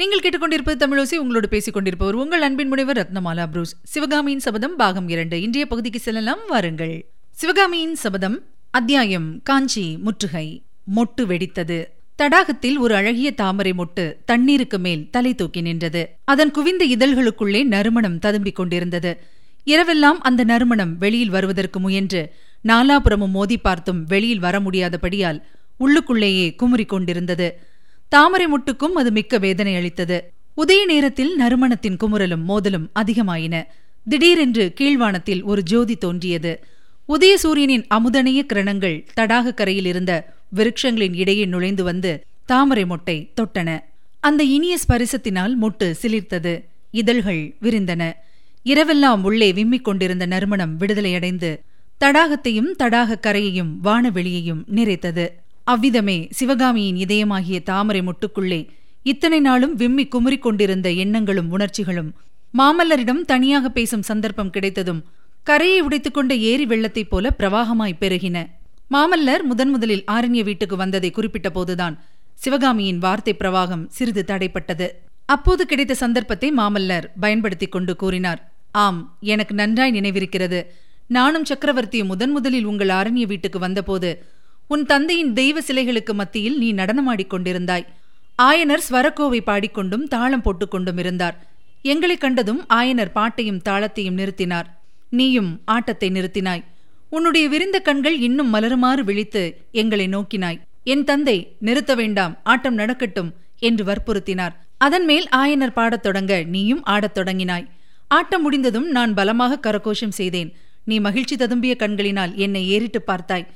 நீங்கள் கேட்டுக்கொண்டிருப்பது தமிழோசை. உங்களோடு பேசிக் கொண்டிருப்பவர் உங்கள் அன்பின் முனைவர் ரத்னமாலா புரூஸ். சிவகாமியின் சபதம் பாகம் 2 இன்றைய பகுதிக்கு செல்லலாம், வாருங்கள். சிவகாமியின் சபதம், அத்தியாயம் காஞ்சி முற்றுகை. மொட்டு வெடித்தது. தடாகத்தில் ஒரு அழகிய தாமரை மொட்டு தண்ணீருக்கு மேல் தலை தூக்கி நின்றது. அதன் குவிந்த இதழ்களுக்குள்ளே நறுமணம் ததும்பிக் கொண்டிருந்தது. இரவெல்லாம் அந்த நறுமணம் வெளியில் வருவதற்கு முயன்று நாலாபுரமும் மோதி பார்த்தும் வெளியில் வர முடியாதபடியால் உள்ளுக்குள்ளேயே குமுறி கொண்டிருந்தது. தாமரை மொட்டுக்கும் அது மிக்க வேதனை அளித்தது. உதய நேரத்தில் நறுமணத்தின் குமுறலும் மோதலும் அதிகமாயின. திடீரென்று கீழ்வானத்தில் ஒரு ஜோதி தோன்றியது. உதய சூரியனின் அமுதனைய கிரணங்கள் தடாக கரையில் இருந்த விருட்சங்களின் இடையே நுழைந்து வந்து தாமரை மொட்டை தொட்டன. அந்த இனிய ஸ்பரிசத்தினால் மொட்டு சிலிர்த்தது. இதழ்கள் விரிந்தன. இரவெல்லாம் உள்ளே விம்மிக் கொண்டிருந்த நறுமணம் விடுதலையடைந்து தடாகத்தையும் தடாக கரையையும் வானவெளியையும் நிறைத்தது. அவ்விதமே சிவகாமியின் இதயமாகிய தாமரை மொட்டுக்குள்ளே இத்தனை நாளும் விம்மி குமுறிக் கொண்டிருந்த எண்ணங்களும் உணர்ச்சிகளும் மாமல்லரிடம் தனியாக பேசும் சந்தர்ப்பம் கிடைத்ததும் கரையை உடைத்துக்கொண்ட ஏரி வெள்ளத்தைப் போல பிரவாகமாய் பெருகின. மாமல்லர் முதன்முதலில் ஆரண்ய வீட்டுக்கு வந்ததை குறிப்பிட்ட போதுதான் சிவகாமியின் வார்த்தை பிரவாகம் சிறிது தடைப்பட்டது. அப்போது கிடைத்த சந்தர்ப்பத்தை மாமல்லர் பயன்படுத்தி கொண்டு கூறினார், ஆம், எனக்கு நன்றாய் நினைவிருக்கிறது. நானும் சக்கரவர்த்தியும் முதன்முதலில் உங்கள் ஆரண்ய வீட்டுக்கு வந்தபோது உன் தந்தையின் தெய்வ சிலைகளுக்கு மத்தியில் நீ நடனமாடிக்கொண்டிருந்தாய். ஆயனர் ஸ்வரக்கோவை பாடிக்கொண்டும் தாளம் போட்டுக்கொண்டும் இருந்தார். எங்களை கண்டதும் ஆயனர் பாட்டையும் தாளத்தையும் நிறுத்தினார். நீயும் ஆட்டத்தை நிறுத்தினாய். உன்னுடைய விரிந்த கண்கள் இன்னும் மலருமாறு விழித்து எங்களை நோக்கினாய். என் தந்தை, நிறுத்த வேண்டாம், ஆட்டம் நடக்கட்டும் என்று வற்புறுத்தினார். அதன்மேல் ஆயனர் பாடத் தொடங்க நீயும் ஆடத் தொடங்கினாய். ஆட்டம் முடிந்ததும் நான் பலமாக கரகோஷம் செய்தேன். நீ மகிழ்ச்சி ததும்பிய கண்களினால் என்னை ஏறிட்டு பார்த்தாய்.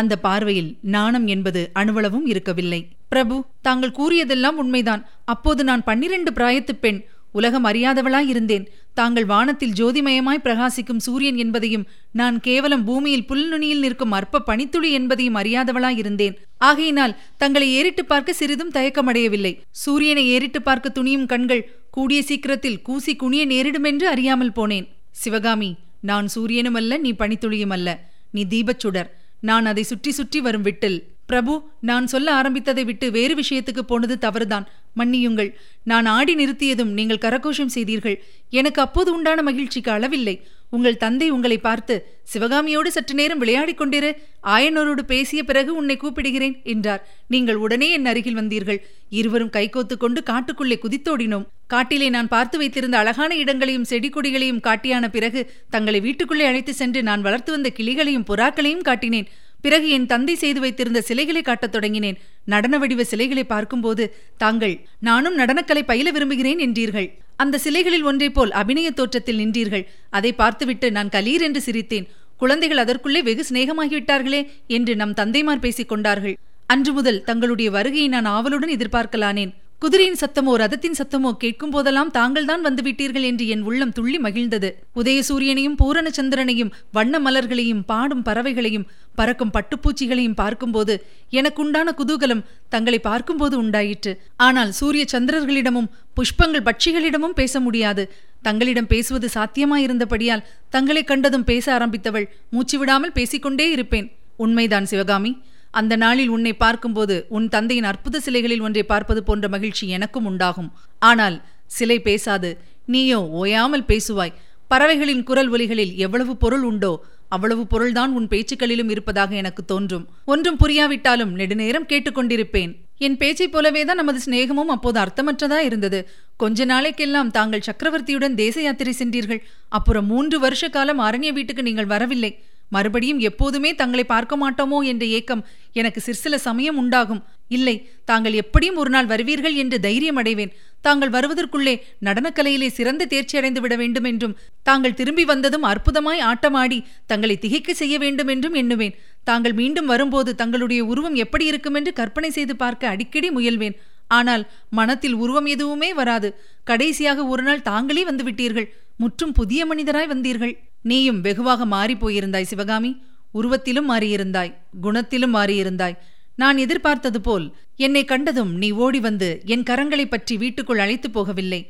அந்த பார்வையில் நாணம் என்பது அணுவளவும் இருக்கவில்லை. பிரபு, தாங்கள் கூறியதெல்லாம் உண்மைதான். அப்போது நான் 12 பிராயத்து பெண், உலகம் அறியாதவளாயிருந்தேன். தாங்கள் வானத்தில் ஜோதிமயமாய் பிரகாசிக்கும் சூரியன் என்பதையும் நான் கேவலம் பூமியில் புல்நுனியில் நிற்கும் அற்ப பனித்துளி என்பதையும் அறியாதவளாயிருந்தேன். ஆகையினால் தங்களை ஏறிட்டு பார்க்க சிறிதும் தயக்கமடையவில்லை. சூரியனை ஏறிட்டு பார்க்க துணியும் கண்கள் கூடிய சீக்கிரத்தில் கூசி குனிய நேரிடுமென்று அறியாமல் போனேன். சிவகாமி, நான் சூரியனுமல்ல, நீ பனித்துளியுமல்ல, நீ தீபச்சுடர். நான் அதை சுற்றி சுற்றி வரும் விட்டில். பிரபு, நான் சொல்ல ஆரம்பித்ததை விட்டு வேறு விஷயத்துக்கு போனது தவறுதான், மன்னியுங்கள். நான் ஆடி நிறுத்தியதும் நீங்கள் கரகோஷம் செய்தீர்கள். எனக்கு அப்போது உண்டான மகிழ்ச்சிக்கு அளவில்லை. உங்கள் தந்தை உங்களை பார்த்து, சிவகாமியோடு சற்று நேரம் விளையாடிக் கொண்டிரு, ஆயனரோடு பேசிய பிறகு உன்னை கூப்பிடுகிறேன் என்றார். நீங்கள் உடனே என் அருகில் வந்தீர்கள். இருவரும் கைகோத்து கொண்டு காட்டுக்குள்ளே குதித்தோடினோம். காட்டிலே நான் பார்த்து வைத்திருந்த அழகான இடங்களையும் செடி கொடிகளையும் காட்டியான பிறகு தங்களை வீட்டுக்குள்ளே அழைத்து சென்று நான் வளர்த்து வந்த கிளிகளையும் புறாக்களையும் காட்டினேன். பிறகு என் தந்தை செய்து வைத்திருந்த சிலைகளை காட்டத் தொடங்கினேன். நடன வடிவ சிலைகளை பார்க்கும்போது தாங்கள், நானும் நடனக்கலை பயில விரும்புகிறேன் என்றீர்கள். அந்த சிலைகளில் ஒன்றை போல் அபிநய தோற்றத்தில் நின்றீர்கள். அதை பார்த்துவிட்டு நான் கலீர் என்று சிரித்தேன். குழந்தைகள் அதற்குள்ளே வெகு சிநேகமாகிவிட்டார்களே என்று நம் தந்தைமார் பேசிக் கொண்டார்கள். அன்று முதல் தங்களுடைய வருகையை நான் ஆவலுடன் எதிர்பார்க்கலானேன். குதிரையின் சத்தமோ ரதத்தின் சத்தமோ கேட்கும் போதெல்லாம் தாங்கள்தான் வந்துவிட்டீர்கள் என்று என் உள்ளம் துள்ளி மகிழ்ந்தது. உதய சூரியனையும் பூரண சந்திரனையும் வண்ண மலர்களையும் பாடும் பறவைகளையும் பறக்கும் பட்டுப்பூச்சிகளையும் பார்க்கும்போது எனக்குண்டான குதூகலம் தங்களை பார்க்கும்போது உண்டாயிற்று. ஆனால் சூரிய சந்திரர்களிடமும் புஷ்பங்கள் பட்சிகளிடமும் பேச முடியாது. தங்களிடம் பேசுவது சாத்தியமாயிருந்தபடியால் தங்களை கண்டதும் பேச ஆரம்பித்தவள் மூச்சுவிடாமல் பேசிக்கொண்டே இருப்பேன். உண்மைதான் சிவகாமி, அந்த நாளில் உன்னை பார்க்கும்போது உன் தந்தையின் அற்புத சிலைகளில் ஒன்றை பார்ப்பது போன்ற மகிழ்ச்சி எனக்கும் உண்டாகும். ஆனால் சிலை பேசாது, நீயோ ஓயாமல் பேசுவாய். பறவைகளின் குரல் ஒலிகளில் எவ்வளவு பொருள் உண்டோ அவ்வளவு பொருள்தான் உன் பேச்சுக்களிலும் இருப்பதாக எனக்கு தோன்றும். ஒன்றும் புரியாவிட்டாலும் நெடுநேரம் கேட்டுக்கொண்டிருப்பேன். என் பேச்சைப் போலவேதான் நமது சிநேகமும் அப்போது அர்த்தமற்றதா இருந்தது. கொஞ்ச நாளைக்கெல்லாம் தாங்கள் சக்கரவர்த்தியுடன் தேச யாத்திரை சென்றீர்கள். அப்புறம் 3 வருஷ காலம் அரண்ய வீட்டுக்கு நீங்கள் வரவில்லை. மறுபடியும் எப்போதுமே தங்களை பார்க்க மாட்டோமோ என்ற ஏக்கம் எனக்கு சிற்சில சமயம் உண்டாகும். இல்லை, தாங்கள் எப்படியும் ஒரு நாள் வருவீர்கள் என்று தைரியம் அடைவேன். தாங்கள் வருவதற்குள்ளே நடனக்கலையிலே சிறந்த தேர்ச்சி அடைந்து விட வேண்டும் என்றும் தாங்கள் திரும்பி வந்ததும் அற்புதமாய் ஆட்டமாடி தங்களை திகைக்க செய்ய வேண்டும் என்றும் எண்ணுவேன். தாங்கள் மீண்டும் வரும்போது தங்களுடைய உருவம் எப்படி இருக்கும் என்று கற்பனை செய்து பார்க்க அடிக்கடி முயல்வேன். ஆனால் மனத்தில் உருவம் எதுவுமே வராது. கடைசியாக ஒரு நாள் தாங்களே வந்துவிட்டீர்கள். முற்றும் புதிய மனிதராய் வந்தீர்கள். நீயும் வெகுவாக மாறிப்போயிருந்தாய் சிவகாமி. உருவத்திலும் மாறியிருந்தாய், குணத்திலும் மாறியிருந்தாய். நான் எதிர்பார்த்தது போல் என்னை கண்டதும் நீ ஓடி வந்து என் கரங்களை பற்றி வீட்டுக்குள் அழைத்து போகவில்லை.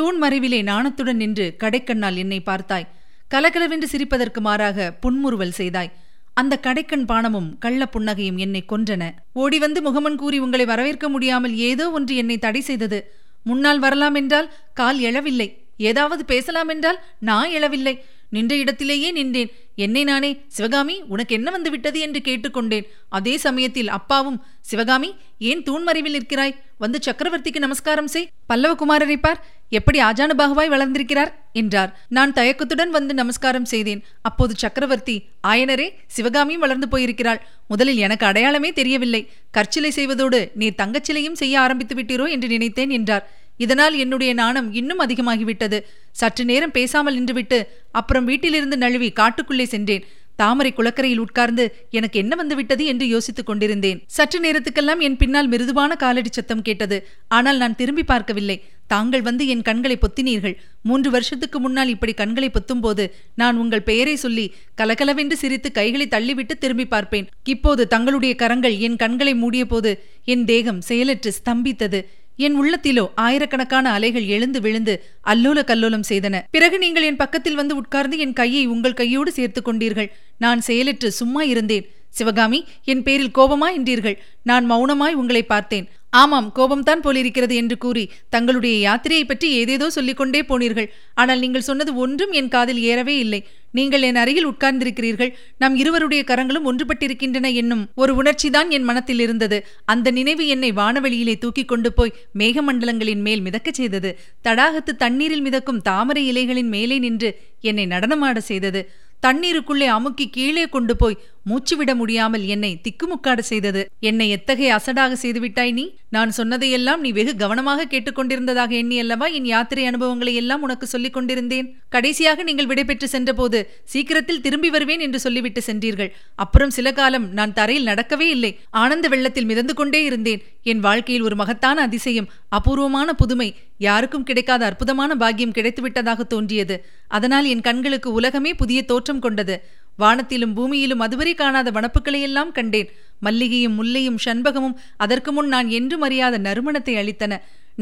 தூண் மறைவிலே நாணத்துடன் நின்று கடைக்கண்ணால் என்னை பார்த்தாய். கலகலவென்று சிரிப்பதற்கு மாறாக புன்முறுவல் செய்தாய். அந்த கடைக்கண் பானமும் கள்ள புன்னகையும் என்னை கொன்றன. ஓடி வந்து முகமன் கூறி உங்களை வரவேற்க முடியாமல் ஏதோ ஒன்று என்னை தடை செய்தது. முன்னால் வரலாம் என்றால் கால் எழவில்லை, ஏதாவது பேசலாம் என்றால் நான் எழவில்லை. நின்ற இடத்திலேயே நின்றேன். என்னை நானே, சிவகாமி உனக்கு என்ன வந்து விட்டது என்று கேட்டுக்கொண்டேன். அதே சமயத்தில் அப்பாவும், சிவகாமி ஏன் தூண்மறைவில் இருக்கிறாய், வந்து சக்கரவர்த்திக்கு நமஸ்காரம் செய், பல்லவகுமாரரை பார் எப்படி ஆஜானுபாகுவாய் வளர்ந்திருக்கிறார் என்றார். நான் தயக்கத்துடன் வந்து நமஸ்காரம் செய்தேன். அப்போது சக்கரவர்த்தி, ஆயனரே சிவகாமியும் வளர்ந்து போயிருக்கிறாள், முதலில் எனக்கு அடையாளமே தெரியவில்லை, கற்சிலை செய்வதோடு நீர் தங்கச்சிலையும் செய்ய ஆரம்பித்து விட்டீரோ என்று நினைத்தேன் என்றார். இதனால் என்னுடைய நாணம் இன்னும் அதிகமாகிவிட்டது. சற்று நேரம் பேசாமல் நின்றுவிட்டு அப்புறம் வீட்டிலிருந்து நழுவி காட்டுக்குள்ளே சென்றேன். தாமரை குளக்கரையில் உட்கார்ந்து எனக்கு என்ன வந்துவிட்டது என்று யோசித்துக் கொண்டிருந்தேன். சற்று நேரத்துக்கெல்லாம் என் பின்னால் மிருதுவான காலடி சத்தம் கேட்டது. ஆனால் நான் திரும்பி பார்க்கவில்லை. தாங்கள் வந்து என் கண்களை பொத்தினீர்கள். 3 வருஷத்துக்கு முன்னால் இப்படி கண்களை பொத்தும்போது நான் உங்கள் பெயரை சொல்லி கலகலவென்று சிரித்து கைகளை தள்ளிவிட்டு திரும்பி பார்ப்பேன். இப்போது தங்களுடைய கரங்கள் என் கண்களை மூடிய போது என் தேகம் செயலற்று ஸ்தம்பித்தது. என் உள்ளத்திலோ ஆயிரக்கணக்கான அலைகள் எழுந்து விழுந்து அல்லோல கல்லோலம் செய்தன. பிறகு நீங்கள் என் பக்கத்தில் வந்து உட்கார்ந்து என் கையை உங்கள் கையோடு சேர்த்து கொண்டீர்கள். நான் செயலற்று சும்மா இருந்தேன். சிவகாமி என் பேரில் கோபமா என்றீர்கள். நான் மௌனமாய் உங்களை பார்த்தேன். ஆமாம், கோபம்தான் போலிருக்கிறது என்று கூறி தங்களுடைய யாத்திரையை பற்றி ஏதேதோ சொல்லிக்கொண்டே போனீர்கள். ஆனால் நீங்கள் சொன்னது ஒன்றும் என் காதில் ஏறவே இல்லை. நீங்கள் என் அருகில் உட்கார்ந்திருக்கிறீர்கள். நம் இருவருடைய கரங்களும் ஒன்றுபட்டிருக்கின்றன என்னும் ஒரு உணர்ச்சிதான் என் மனத்தில் இருந்தது. அந்த நினைவு என்னை வானவெளியிலே தூக்கி கொண்டு போய் மேகமண்டலங்களின் மேல் மிதக்கச் செய்தது. தடாகத்து தண்ணீரில் மிதக்கும் தாமரை இலைகளின் மேலே நின்று என்னை நடனமாட செய்தது. தண்ணீருக்குள்ளே அமுக்கி கீழே கொண்டு போய் மூச்சுவிட முடியாமல் என்னை திக்குமுக்காட செய்தது. என்னை எத்தகைய அசடாக செய்துவிட்டாய் நீ! நான் சொன்னதையெல்லாம் நீ வெகு கவனமாக கேட்டுக்கொண்டிருந்ததாக எண்ணி அல்லவா என் யாத்திரை அனுபவங்களை எல்லாம் உனக்கு சொல்லிக் கொண்டிருந்தேன். கடைசியாக நீங்கள் விடைபெற்று சென்றபோது சீக்கிரத்தில் திரும்பி வருவேன் என்று சொல்லிவிட்டு சென்றீர்கள். அப்புறம் சில காலம் நான் தரையில் நடக்கவே இல்லை. ஆனந்த வெள்ளத்தில் மிதந்து கொண்டே இருந்தேன். என் வாழ்க்கையில் ஒரு மகத்தான அதிசயம், அபூர்வமான புதுமை, யாருக்கும் கிடைக்காத அற்புதமான பாக்கியம் கிடைத்துவிட்டதாக தோன்றியது. அதனால் என் கண்களுக்கு உலகமே புதிய தோற்றம் கொண்டது. வானத்திலும் பூமியிலும் அதுவரை காணாத வனப்புகளையெல்லாம் கண்டேன். மல்லிகையும் முல்லையும் சண்பகமும் அதற்கு முன் நான் என்றும் அறியாத நறுமணத்தை அளித்தன.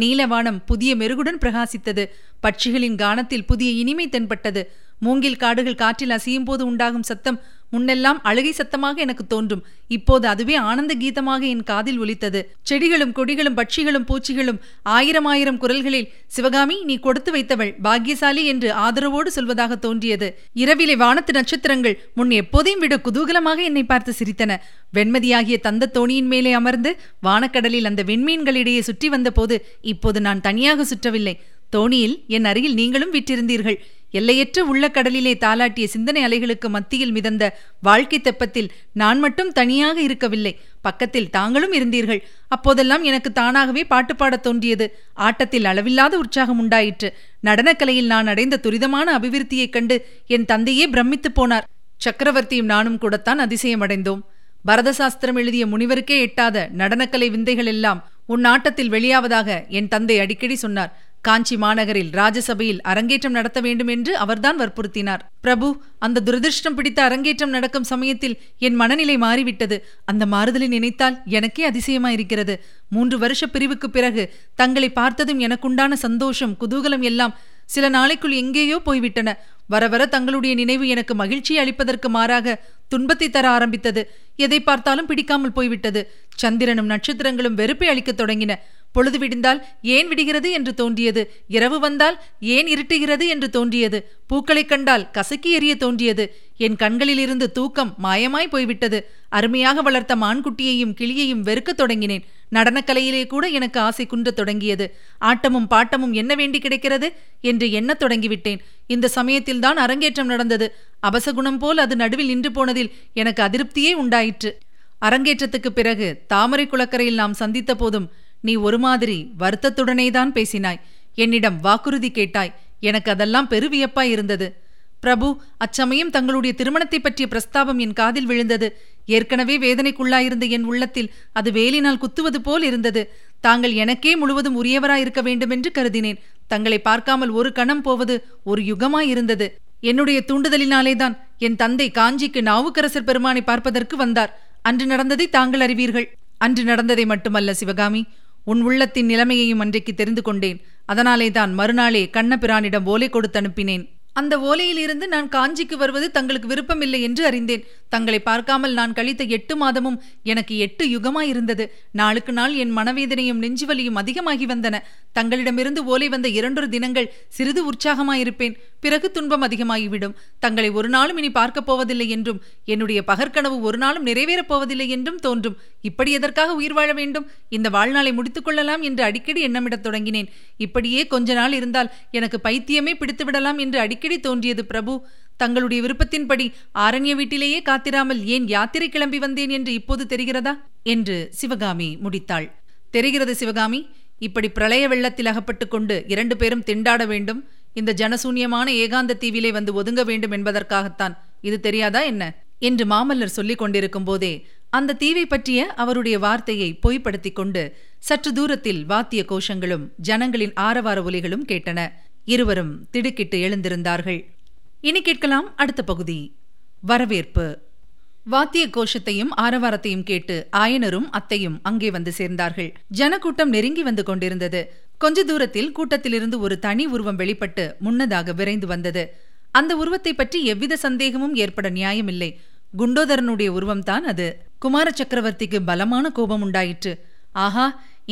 நீலவானம் புதிய மெருகுடன் பிரகாசித்தது. பட்சிகளின் கானத்தில் புதிய இனிமை தென்பட்டது. மூங்கில் காடுகள் காற்றில் அசையும் போது உண்டாகும் சத்தம் முன்னெல்லாம் அழுகை சத்தமாக எனக்கு தோன்றும். இப்போது அதுவே ஆனந்த கீதமாக என் காதில் ஒலித்தது. செடிகளும் கொடிகளும் பட்சிகளும் பூச்சிகளும் ஆயிரம் ஆயிரம் குரல்களில் சிவகாமி நீ கொடுத்து வைத்தவள் பாக்கியசாலி என்று ஆதரவோடு சொல்வதாக தோன்றியது. இரவிலே வானத்து நட்சத்திரங்கள் முன் எப்போதையும் விட குதூகலமாக என்னை பார்த்து சிரித்தன. வெண்மதியாகிய தந்த தோணியின் மேலே அமர்ந்து வானக்கடலில் அந்த வெண்மீன்களிடையே சுற்றி வந்தபோது இப்போது நான் தனியாக சுற்றவில்லை. தோணியில் என் அருகில் நீங்களும் விற்றிருந்தீர்கள். எல்லையற்ற உள்ள கடலிலே தாளாட்டிய சிந்தனை அலைகளுக்கு மத்தியில் மிதந்த வாழ்க்கை தெப்பத்தில் நான் மட்டும் தனியாக இருக்கவில்லை. பக்கத்தில் தாங்களும் இருந்தீர்கள். அப்போதெல்லாம் எனக்கு தானாகவே பாட்டு பாடத் தோன்றியது. ஆட்டத்தில் அளவில்லாத உற்சாகம் உண்டாயிற்று. நடனக்கலையில் நான் அடைந்த துரிதமான அபிவிருத்தியைக் கண்டு என் தந்தையே பிரமித்து போனார். சக்கரவர்த்தியும் நானும் கூடத்தான் அதிசயமடைந்தோம். பரதசாஸ்திரம் எழுதிய முனிவருக்கே எட்டாத நடனக்கலை விந்தைகள் எல்லாம் உன் ஆட்டத்தில் வெளியாவதாக என் தந்தை அடிக்கடி சொன்னார். காஞ்சி மாநகரில் ராஜசபையில் அரங்கேற்றம் நடத்த வேண்டும் என்று அவர்தான் வற்புறுத்தினார். பிரபு, அந்த துரதிருஷ்டம் பிடித்த அரங்கேற்றம் நடக்கும் சமயத்தில் என் மனநிலை மாறிவிட்டது. அந்த மாறுதலை நினைத்தால் எனக்கே அதிசயமாயிருக்கிறது. 3 வருஷ பிரிவுக்கு பிறகு தங்களை பார்த்ததும் எனக்குண்டான சந்தோஷம், குதூகலம் எல்லாம் சில நாளைக்குள் எங்கேயோ போய்விட்டன. வர வர தங்களுடைய நினைவு எனக்கு மகிழ்ச்சியை அளிப்பதற்கு மாறாக துன்பத்தை தர ஆரம்பித்தது. எதை பார்த்தாலும் பிடிக்காமல் போய்விட்டது. சந்திரனும் நட்சத்திரங்களும் வெறுப்பை அளிக்கத் தொடங்கின. பொழுது விடிந்தால் ஏன் விடுகிறது என்று தோன்றியது. இரவு வந்தால் ஏன் இருட்டுகிறது என்று தோன்றியது. பூக்களை கண்டால் கசக்கி எறிய தோன்றியது. என் கண்களிலிருந்து தூக்கம் மாயமாய் போய்விட்டது. அருமையாக வளர்த்த மான்குட்டியையும் கிளியையும் வெறுக்கத் தொடங்கினேன். நடனக்கலையிலே கூட எனக்கு ஆசை குன்றத் தொடங்கியது. ஆட்டமும் பாட்டமும் என்ன வேண்டி கிடைக்கிறது என்று எண்ணத் தொடங்கிவிட்டேன். இந்த சமயத்தில்தான் அரங்கேற்றம் நடந்தது. அபசகுணம் போல் அது நடுவில் நின்று போனதில் எனக்கு அதிருப்தியே உண்டாயிற்று. அரங்கேற்றத்துக்கு பிறகு தாமரை குளக்கரையில் நாம் சந்தித்த போதும் நீ ஒரு மாதிரி வருத்தத்துடனேதான் பேசினாய். என்னிடம் வாக்குறுதி கேட்டாய். எனக்கு அதெல்லாம் பெருவியப்பாய் இருந்தது. பிரபு, அச்சமயம் தங்களுடைய திருமணத்தை பற்றிய பிரஸ்தாபம் என் காதில் விழுந்தது. ஏற்கனவே வேதனைக்குள்ளாயிருந்த என் உள்ளத்தில் அது வேலினால் குத்துவது போல் இருந்தது. தாங்கள் எனக்கே முழுவதும் உரியவராயிருக்க வேண்டுமென்று கருதினேன். தங்களை பார்க்காமல் ஒரு கணம் போவது ஒரு யுகமாயிருந்தது. என்னுடைய தூண்டுதலினாலேதான் என் தந்தை காஞ்சிக்கு நாவுக்கரசர் பெருமானை பார்ப்பதற்கு வந்தார். அன்று நடந்ததை தாங்கள் அறிவீர்கள். அன்று நடந்ததை மட்டுமல்ல சிவகாமி, உன் உள்ளத்தின் நிலைமையையும் அன்றைக்கு தெரிந்து கொண்டேன். அதனாலே தான் மறுநாளே கண்ணபிரானிடம் ஓலை கொடுத்து அனுப்பினேன். அந்த ஓலையிலிருந்து நான் காஞ்சிக்கு வருவது தங்களுக்கு விருப்பமில்லை என்று அறிந்தேன். தங்களை பார்க்காமல் நான் கழித்த 8 மாதமும் எனக்கு 8 யுகமாயிருந்தது. நாளுக்கு நாள் என் மனவேதனையும் நெஞ்சுவலியும் அதிகமாகி வந்தன. தங்களிடமிருந்து ஓலை வந்த 2 தினங்கள் சிறிது உற்சாகமாயிருப்பேன். பிறகு துன்பம் அதிகமாகிவிடும். தங்களை ஒரு நாளும் இனி பார்க்கப் போவதில்லை என்றும் என்னுடைய பகற்கனவு ஒரு நாளும் நிறைவேறப் போவதில்லை என்றும் தோன்றும். இப்படி எதற்காக உயிர் வாழ வேண்டும்? இந்த வாழ்நாளை முடித்துக் கொள்ளலாம் என்று அடிக்கடி எண்ணமிடத் தொடங்கினேன். இப்படியே கொஞ்ச நாள் இருந்தால் எனக்கு பைத்தியமே பிடித்துவிடலாம் என்று அடிக்கடி தோன்றியது. பிரபு, தங்களுடைய விருப்பத்தின்படி ஆரண்ய வீட்டிலேயே காத்திராமல் ஏன் யாத்திரை கிளம்பி வந்தேன் என்று இப்போது தெரிகிறதா என்று சிவகாமி முடித்தாள். தெரிகிறது சிவகாமி. இப்படி பிரளய வெள்ளத்தில் அகப்பட்டு கொண்டு 2 பேரும் திண்டாட வேண்டும், இந்த ஜனசூன்யமான ஏகாந்த தீவிலே வந்து ஒதுங்க வேண்டும் என்பதற்காகத்தான். இது தெரியாதா என்ன என்று மாமல்லர் சொல்லிக் கொண்டிருக்கும் போதே அந்த தீவை பற்றிய அவருடைய வார்த்தையை பொய்ப்படுத்தி கொண்டு சற்று தூரத்தில் வாத்திய கோஷங்களும் ஜனங்களின் ஆரவார ஒலிகளும் கேட்டன. இருவரும் திடுக்கிட்டு எழுந்திருந்தார்கள். இனி கேட்கலாம் அடுத்த பகுதி, வரவேற்பு. வாத்திய கோஷத்தையும் ஆரவாரத்தையும் கேட்டு ஆயனரும் அத்தையும் அங்கே வந்து சேர்ந்தார்கள். ஜனக்கூட்டம் நெருங்கி வந்து கொண்டிருந்தது. கொஞ்ச தூரத்தில் கூட்டத்திலிருந்து ஒரு தனி உருவம் வெளிப்பட்டு முன்னதாக விரைந்து வந்தது. அந்த உருவத்தை பற்றி எவ்வித சந்தேகமும் ஏற்பட நியாயமில்லை. குண்டோதரனுடைய உருவம்தான் அது. குமார சக்கரவர்த்திக்கு பலமான கோபம் உண்டாயிற்று. ஆஹா,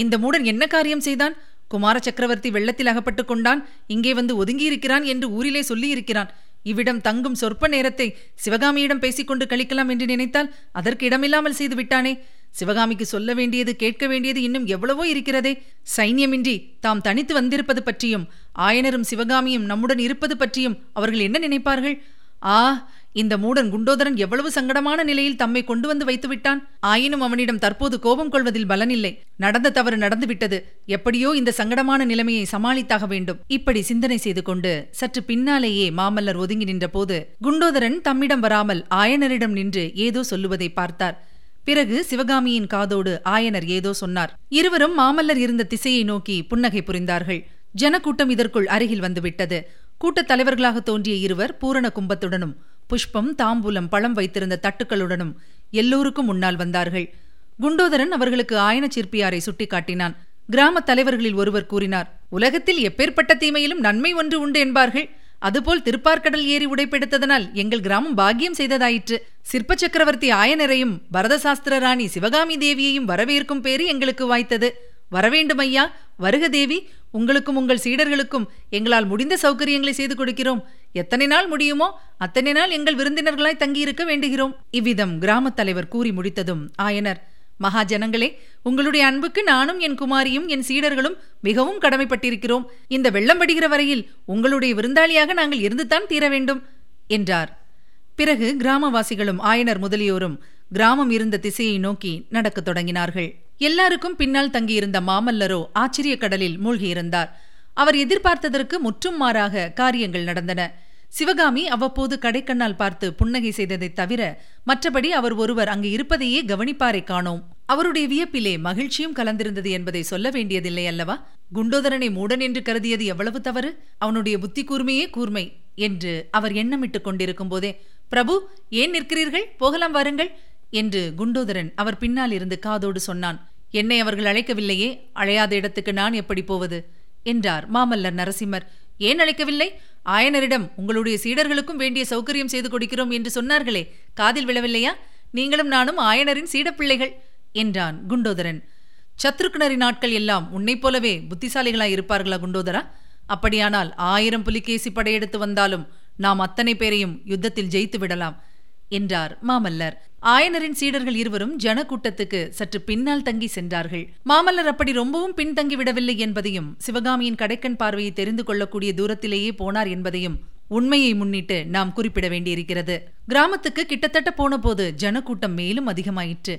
இந்த மூடன் என்ன காரியம் செய்தான்? குமார சக்கரவர்த்தி வெள்ளத்தில் அகப்பட்டு கொண்டான், இங்கே வந்து ஒதுங்கியிருக்கிறான் என்று ஊரிலே சொல்லியிருக்கிறான். இவ்விடம் தங்கும் சொற்ப நேரத்தை சிவகாமியிடம் பேசிக்கொண்டு கழிக்கலாம் என்று நினைத்தால் அதற்கு இடமில்லாமல் செய்து விட்டானே. சிவகாமிக்கு சொல்ல வேண்டியது கேட்க வேண்டியது இன்னும் எவ்வளவோ இருக்கிறதே. சைன்யமின்றி தாம் தனித்து வந்திருப்பது பற்றியும் ஆயனரும் சிவகாமியும் நம்முடன் இருப்பது பற்றியும் அவர்கள் என்ன நினைப்பார்கள்? ஆ, இந்த மூடன் குண்டோதரன் எவ்வளவு சங்கடமான நிலையில் தம்மை கொண்டு வந்து வைத்துவிட்டான். ஆயினும் அவனிடம் தற்போது கோபம் கொள்வதில் பலனில்லை. நடந்த தவறு நடந்துவிட்டது. எப்படியோ இந்த சங்கடமான நிலைமையை சமாளித்தாக வேண்டும். இப்படி சிந்தனை செய்து கொண்டு சற்று பின்னாலேயே மாமல்லர் ஒதுங்கி நின்ற போது குண்டோதரன் தம்மிடம் வராமல் ஆயனரிடம் நின்று ஏதோ சொல்லுவதை பார்த்தார். பிறகு சிவகாமியின் காதோடு ஆயனர் ஏதோ சொன்னார். இருவரும் மாமல்லர் இருந்த திசையை நோக்கி புன்னகை புரிந்தார்கள். ஜனக்கூட்டம் இதற்குள் அருகில் வந்துவிட்டது. கூட்டத் தலைவர்களாக தோன்றிய இருவர் பூரண கும்பத்துடனும் புஷ்பம், தாம்பூலம், பழம் வைத்திருந்த தட்டுக்களுடனும் எல்லோருக்கும் முன்னால் வந்தார்கள். குண்டோதரன் அவர்களுக்கு ஆயன சிற்பியாரை சுட்டிக்காட்டினான். கிராம தலைவர்களில் ஒருவர் கூறினார், உலகத்தில் எப்பேற்பட்ட தீமையிலும் நன்மை ஒன்று உண்டு என்பார்கள். அதுபோல் திருப்பார்கடல் ஏரி உடைப்பெடுத்ததனால் எங்கள் கிராமம் பாக்கியம் செய்ததாயிற்று. சிற்ப சக்கரவர்த்தி ஆயனரையும் பரதசாஸ்திர ராணி சிவகாமி தேவியையும் வரவேற்கும் பேறு எங்களுக்கு வாய்த்தது. வரவேண்டும் ஐயா, வருக தேவி. உங்களுக்கும் உங்கள் சீடர்களுக்கும் எங்களால் முடிந்த சௌகரியங்களை செய்து கொடுக்கிறோம். எத்தனை நாள் முடியுமோ அத்தனை நாள் எங்கள் விருந்தினர்களாய் தங்கியிருக்க வேண்டுகிறோம். இவ்விதம் கிராம தலைவர் கூறி முடித்ததும் ஆயனர், மகா ஜனங்களே, உங்களுடைய அன்புக்கு நானும் என் குமாரியும் என் சீடர்களும் மிகவும் கடமைப்பட்டிருக்கிறோம். இந்த வெள்ளம் படுகிற வரையில் உங்களுடைய விருந்தாளியாக நாங்கள் இருந்துதான் தீர வேண்டும் என்றார். பிறகு கிராமவாசிகளும் ஆயனர் முதலியோரும் கிராமம் இருந்த திசையை நோக்கி நடக்க தொடங்கினார்கள். எல்லாருக்கும் பின்னால் தங்கியிருந்த மாமல்லரோ ஆச்சரிய கடலில் மூழ்கியிருந்தார். அவர் எதிர்பார்த்ததற்கு முற்றும் மாறாக காரியங்கள் நடந்தன. சிவகாமி அவ்வப்போது கடைக்கண்ணால் பார்த்து புன்னகை செய்ததை தவிர மற்றபடி அவர் ஒருவர் அங்கு இருப்பதையே கவனிப்பாரை காணோம். அவருடைய வியப்பிலே மகிழ்ச்சியும் கலந்திருந்தது என்பதை சொல்ல வேண்டியதில்லை அல்லவா? குண்டோதரனை மூடன் என்று கருதியது எவ்வளவு தவறு! அவனுடைய புத்தி கூர்மையே கூர்மை என்று அவர் எண்ணமிட்டுக் கொண்டிருக்கும் போதே, பிரபு, ஏன் நிற்கிறீர்கள்? போகலாம் வாருங்கள் என்று குண்டோதரன் அவர் பின்னால் இருந்து காதோடு சொன்னான். என்னை அவர்கள் அழைக்கவில்லையே, அழையாத இடத்துக்கு நான் எப்படி போவது என்றார் மாமல்லர் நரசிம்மர். ஏன் அழைக்கவில்லை? ஆயனரிடம் உங்களுடைய சீடர்களுக்கும் வேண்டிய சௌகரியம் செய்து கொடுக்கிறோம் என்று சொன்னார்களே, காதில் விழவில்லையா? நீங்களும் நானும் ஆயனரின் சீடப்பிள்ளைகள் என்றான் குண்டோதரன். சத்ருக்னரின் நாட்கள் எல்லாம் உன்னை போலவே புத்திசாலிகளாய் இருப்பார்களா குண்டோதரா? அப்படியானால் 1000 புலிகேசி படையெடுத்து வந்தாலும் நாம் அத்தனை பேரையும் யுத்தத்தில் ஜெயித்து விடலாம் என்றார் மாமல்லர். ஆயனரின் சீடர்கள் இருவரும் ஜனக்கூட்டத்துக்கு சற்று பின்னால் தங்கி சென்றார்கள். மாமல்லர் அப்படி ரொம்பவும் பின்தங்கிவிடவில்லை என்பதையும் சிவகாமியின் கடைக்கண் பார்வையை தெரிந்து கொள்ளக்கூடிய தூரத்திலேயே போனார் என்பதையும் உண்மையை முன்னிட்டு நாம் குறிப்பிட வேண்டியிருக்கிறது. கிராமத்துக்கு கிட்டத்தட்ட போன போது ஜனக்கூட்டம் மேலும் அதிகமாயிற்று.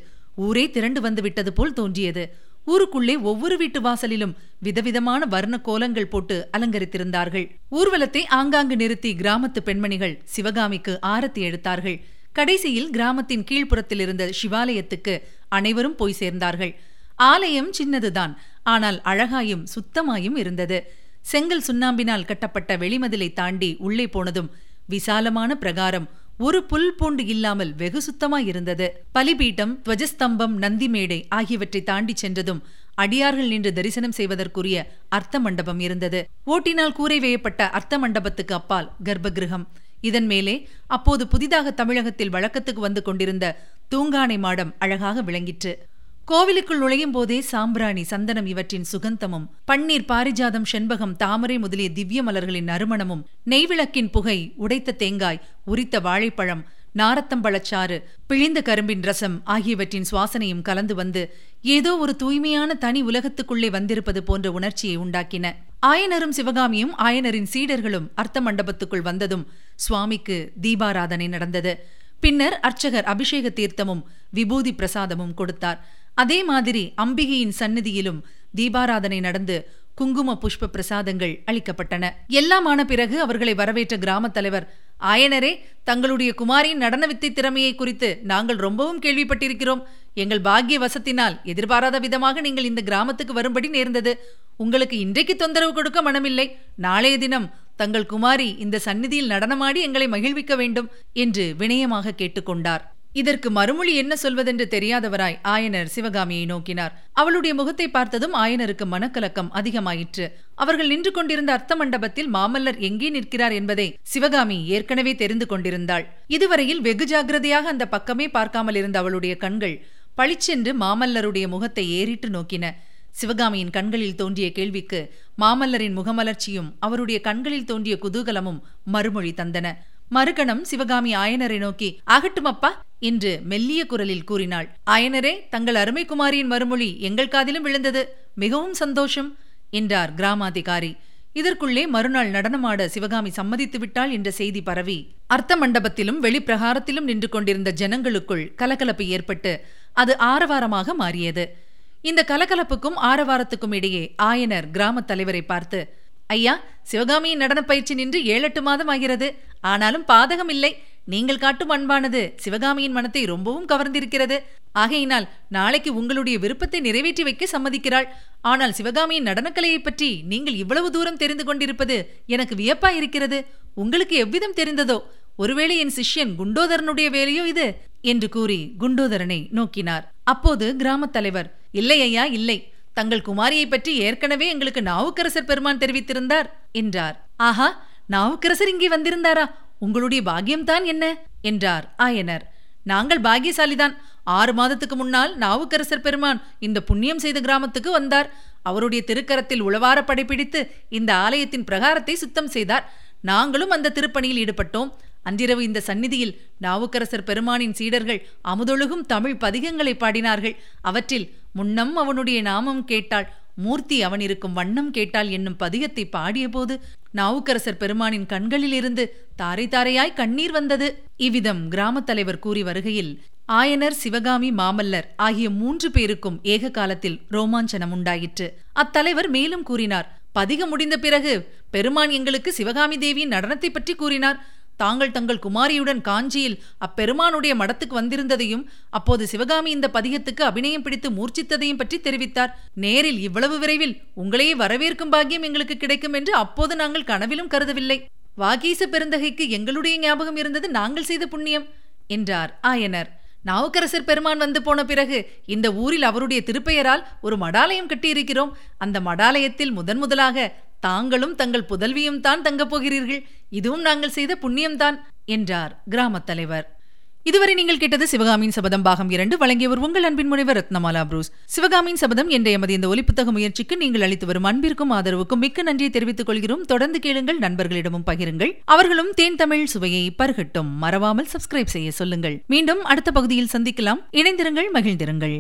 ஊரே திரண்டு வந்து விட்டது போல் தோன்றியது. ஊருக்குள்ளே ஒவ்வொரு வீட்டு வாசலிலும் விதவிதமான வர்ண கோலங்கள் போட்டு அலங்கரித்திருந்தார்கள். ஊர்வலத்தை ஆங்காங்கு நிறுத்தி கிராமத்து பெண்மணிகள் சிவகாமிக்கு ஆரத்தி எடுத்தார்கள். கடைசியில் கிராமத்தின் கீழ்ப்புறத்தில் இருந்த சிவாலயத்துக்கு அனைவரும் போய் சேர்ந்தார்கள். ஆலயம் சின்னதுதான், ஆனால் அழகாயும் சுத்தமாயும் இருந்தது. செங்கல் சுண்ணாம்பினால் கட்டப்பட்ட வெளிமதிலை தாண்டி உள்ளே போனதும் விசாலமான பிரகாரம், ஒரு புல் பூண்டு இல்லாமல் வெகு சுத்தமாயிருந்தது. பலிபீட்டம், துவஜஸ்தம்பம், நந்திமேடை ஆகியவற்றை தாண்டி சென்றதும் அடியார்கள் நின்று தரிசனம் செய்வதற்குரிய அர்த்த மண்டபம் இருந்தது. ஓட்டினால் கூரை வேயப்பட்ட அர்த்த மண்டபத்துக்கு அப்பால் கர்ப்பகிருகம். இதன் மேலே அப்போது புதிதாக தமிழகத்தில் வழக்கத்துக்கு வந்து கொண்டிருந்த தூங்கானை மாடம் அழகாக விளங்கிற்று. கோவிலுக்குள் நுழையும் போதே சாம்பிராணி, சந்தனம் இவற்றின் சுகந்தமும், பன்னீர், பாரிஜாதம், செண்பகம், தாமரை முதலிய திவ்ய மலர்களின் நறுமணமும், நெய்விளக்கின் புகை, உடைத்த தேங்காய், உரித்த வாழைப்பழம், நாரத்தம்பழச்சாறு, பிழிந்த கரும்பின் ரசம் ஆகியவற்றின் சுவாசனையும் கலந்து வந்து ஏதோ ஒரு தூய்மையான தனி உலகத்துக்குள்ளே வந்திருப்பது போன்ற உணர்ச்சியை உண்டாக்கின. ஆயனரும் சிவகாமியும் ஆயனரின் சீடர்களும் அர்த்த மண்டபத்துக்குள் வந்ததும் சுவாமிக்கு தீபாராதனை நடந்தது. பின்னர் அர்ச்சகர் அபிஷேக தீர்த்தமும் விபூதி பிரசாதமும் கொடுத்தார். அதே மாதிரி அம்பிகையின் சந்நிதியிலும் தீபாராதனை நடந்து குங்கும புஷ்ப பிரசாதங்கள் அளிக்கப்பட்டன. எல்லாம் ஆன பிறகு அவர்களை வரவேற்ற கிராம தலைவர், ஆயனரே, தங்களுடைய குமாரியின் நடன வித்தை திறமையை குறித்து நாங்கள் ரொம்பவும் கேள்விப்பட்டிருக்கிறோம். எங்கள் பாக்கிய வசத்தினால் எதிர்பாராத விதமாக நீங்கள் இந்த கிராமத்துக்கு வரும்படி நேர்ந்தது. உங்களுக்கு இன்றைக்கு தொந்தரவு கொடுக்க மனமில்லை. நாளைய தினம் தங்கள் குமாரி இந்த சந்நிதியில் நடனமாடி எங்களை மகிழ்விக்க வேண்டும் என்று வினயமாக கேட்டுக்கொண்டார். இதற்கு மறுமொழி என்ன சொல்வதென்று தெரியாதவராய் ஆயனர் சிவகாமியை நோக்கினார். அவளுடைய முகத்தை பார்த்ததும் ஆயனருக்கு மனக்கலக்கம் அதிகமாயிற்று. அவர்கள் நின்று கொண்டிருந்த அர்த்த மண்டபத்தில் மாமல்லர் எங்கே நிற்கிறார் என்பதை சிவகாமி ஏற்கனவே தெரிந்து கொண்டிருந்தாள். இதுவரையில் வெகு ஜாகிரதையாக அந்த பக்கமே பார்க்காமல் இருந்த அவளுடைய கண்கள் பளிச்சென்று மாமல்லருடைய முகத்தை ஏறிட்டு நோக்கின. சிவகாமியின் கண்களில் தோன்றிய கேள்விக்கு மாமல்லரின் முகமலர்ச்சியும் அவருடைய கண்களில் தோன்றிய குதூகலமும் மறுமொழி தந்தன. மறுகணம் சிவகாமி ஆயனரை நோக்கி, ஆகட்டுமப்பா என்று மெல்லிய குரலில் கூறினாள். ஆயனரே, தங்கள் அருமை குமாரியின் மறுமொழி எங்கள் காதிலும் விழுந்தது. மிகவும் சந்தோஷம் என்றார் கிராமாதிகாரி. இதற்குள்ளே மறுநாள் நடனமாட சிவகாமி சம்மதித்து விட்டாள் என்ற செய்தி பரவி அர்த்த மண்டபத்திலும் வெளிப்பிரகாரத்திலும் நின்று கொண்டிருந்த ஜனங்களுக்குள் கலகலப்பு ஏற்பட்டு அது ஆரவாரமாக மாறியது. இந்த கலகலப்புக்கும் ஆரவாரத்துக்கும் இடையே ஆயனர் கிராம தலைவரை பார்த்து, ஐயா, சிவகாமியின் நடனப்பயிற்சி நின்று 7-8 மாதம் ஆகிறது. ஆனாலும் பாதகம் இல்லை. நீங்கள் காட்டும் அன்பானது சிவகாமியின் மனத்தை ரொம்பவும் கவர்ந்திருக்கிறது. ஆகையினால் நாளைக்கு உங்களுடைய விருப்பத்தை நிறைவேற்றி வைக்க சம்மதிக்கிறாள். ஆனால் சிவகாமியின் நடனக்கலையை பற்றி நீங்கள் இவ்வளவு தூரம் தெரிந்து கொண்டிருப்பது எனக்கு வியப்பாயிருக்கிறது. உங்களுக்கு எவ்விதம் தெரிந்ததோ? ஒருவேளை என் சிஷ்யன் குண்டோதரனுடைய வேலையோ இது என்று கூறி குண்டோதரனை நோக்கினார். அப்போது கிராம தலைவர், இல்லை ஐயா, இல்லை. தங்கள் குமாரியை பற்றி ஏற்கனவே எங்களுக்கு நாவுக்கரசர் பெருமான் தெரிவித்திருந்தார் என்றார். ஆஹா, நாவுக்கரசர் இங்கே வந்திருந்தாரா? உங்களுடைய பாக்கியம்தான் என்ன என்றார் ஆயனர். நாங்கள் பாக்கியசாலிதான். 6 மாதத்துக்கு முன்னால் நாவுக்கரசர் பெருமான் இந்த புண்ணியம் செய்த கிராமத்துக்கு வந்தார். அவருடைய திருக்கரத்தில் உளவார படைப்பிடித்து இந்த ஆலயத்தின் பிரகாரத்தை சுத்தம் செய்தார். நாங்களும் அந்த திருப்பணியில் ஈடுபட்டோம். அன்றிரவு இந்த சந்நிதியில் நாவுக்கரசர் பெருமானின் சீடர்கள் அமுதொழுகும் தமிழ் பதிகங்களை பாடினார்கள். அவற்றில் முன்னம் அவனுடைய நாமம் கேட்டாள், மூர்த்தி அவன் இருக்கும் வண்ணம் கேட்டாள் என்னும் பதிகத்தை பாடிய போது நாவுக்கரசர் பெருமானின் கண்களிலிருந்து தாரை தாரையாய் கண்ணீர் வந்தது. இவ்விதம் கிராம தலைவர் கூறி வருகையில் ஆயனர், சிவகாமி, மாமல்லர் ஆகிய 3 பேருக்கும் ஏக காலத்தில் ரோமாஞ்சனம் உண்டாயிற்று. அத்தலைவர் மேலும் கூறினார், பதிகம் முடிந்த பிறகு பெருமான் எங்களுக்கு சிவகாமி தேவியின் நடனத்தை பற்றி கூறினார். தாங்கள் தங்கள் குமாரியுடன் காஞ்சியில் அப்பெருமானுடைய மடத்துக்கு வந்திருந்ததையும் அப்போது சிவகாமி இந்த பதிகத்துக்கு அபிநயம் பிடித்து மூர்ச்சித்ததையும் பற்றி தெரிவித்தார். நேரில் இவ்வளவு விரைவில் உங்களையே வரவேற்கும் பாக்கியம் எங்களுக்கு கிடைக்கும் என்று அப்போது நாங்கள் கனவிலும் கருதவில்லை. வாகீச பெருந்தகைக்கு எங்களுடைய ஞாபகம் இருந்தது நாங்கள் செய்த புண்ணியம் என்றார் ஆயனர். நாவுக்கரசர் பெருமான் வந்து போன பிறகு இந்த ஊரில் அவருடைய திருப்பெயரால் ஒரு மடாலயம் கட்டியிருக்கிறோம். அந்த மடாலயத்தில் முதன் முதலாக தாங்களும் தங்கள் புதல்வியும் தான் தங்கப் போகிறீர்கள். இதுவும் நாங்கள் செய்த புண்ணியம்தான் என்றார் கிராமத் தலைவர். இதுவரை நீங்கள் கேட்டது சிவகாமியின் சபதம் பாகம் 2. வழங்கியவர் உங்கள் அன்பின் முனைவர் ரத்னமாலா புரூஸ். சிவகாமியின் சபதம் என்ற எமது இந்த ஒலிப்புத்தக முயற்சிக்கு நீங்கள் அளித்து வரும் அன்பிற்கும் ஆதரவுக்கும் மிக்க நன்றியை தெரிவித்துக் கொள்கிறோம். தொடர்ந்து கேளுங்கள், நண்பர்களிடமும் பகிருங்கள். அவர்களும் தேன் தமிழ் சுவையை பருகட்டும். மறவாமல் சப்ஸ்கிரைப் செய்ய சொல்லுங்கள். மீண்டும் அடுத்த பகுதியில் சந்திக்கலாம். இணைந்திருங்கள், மகிழ்ந்திருங்கள்.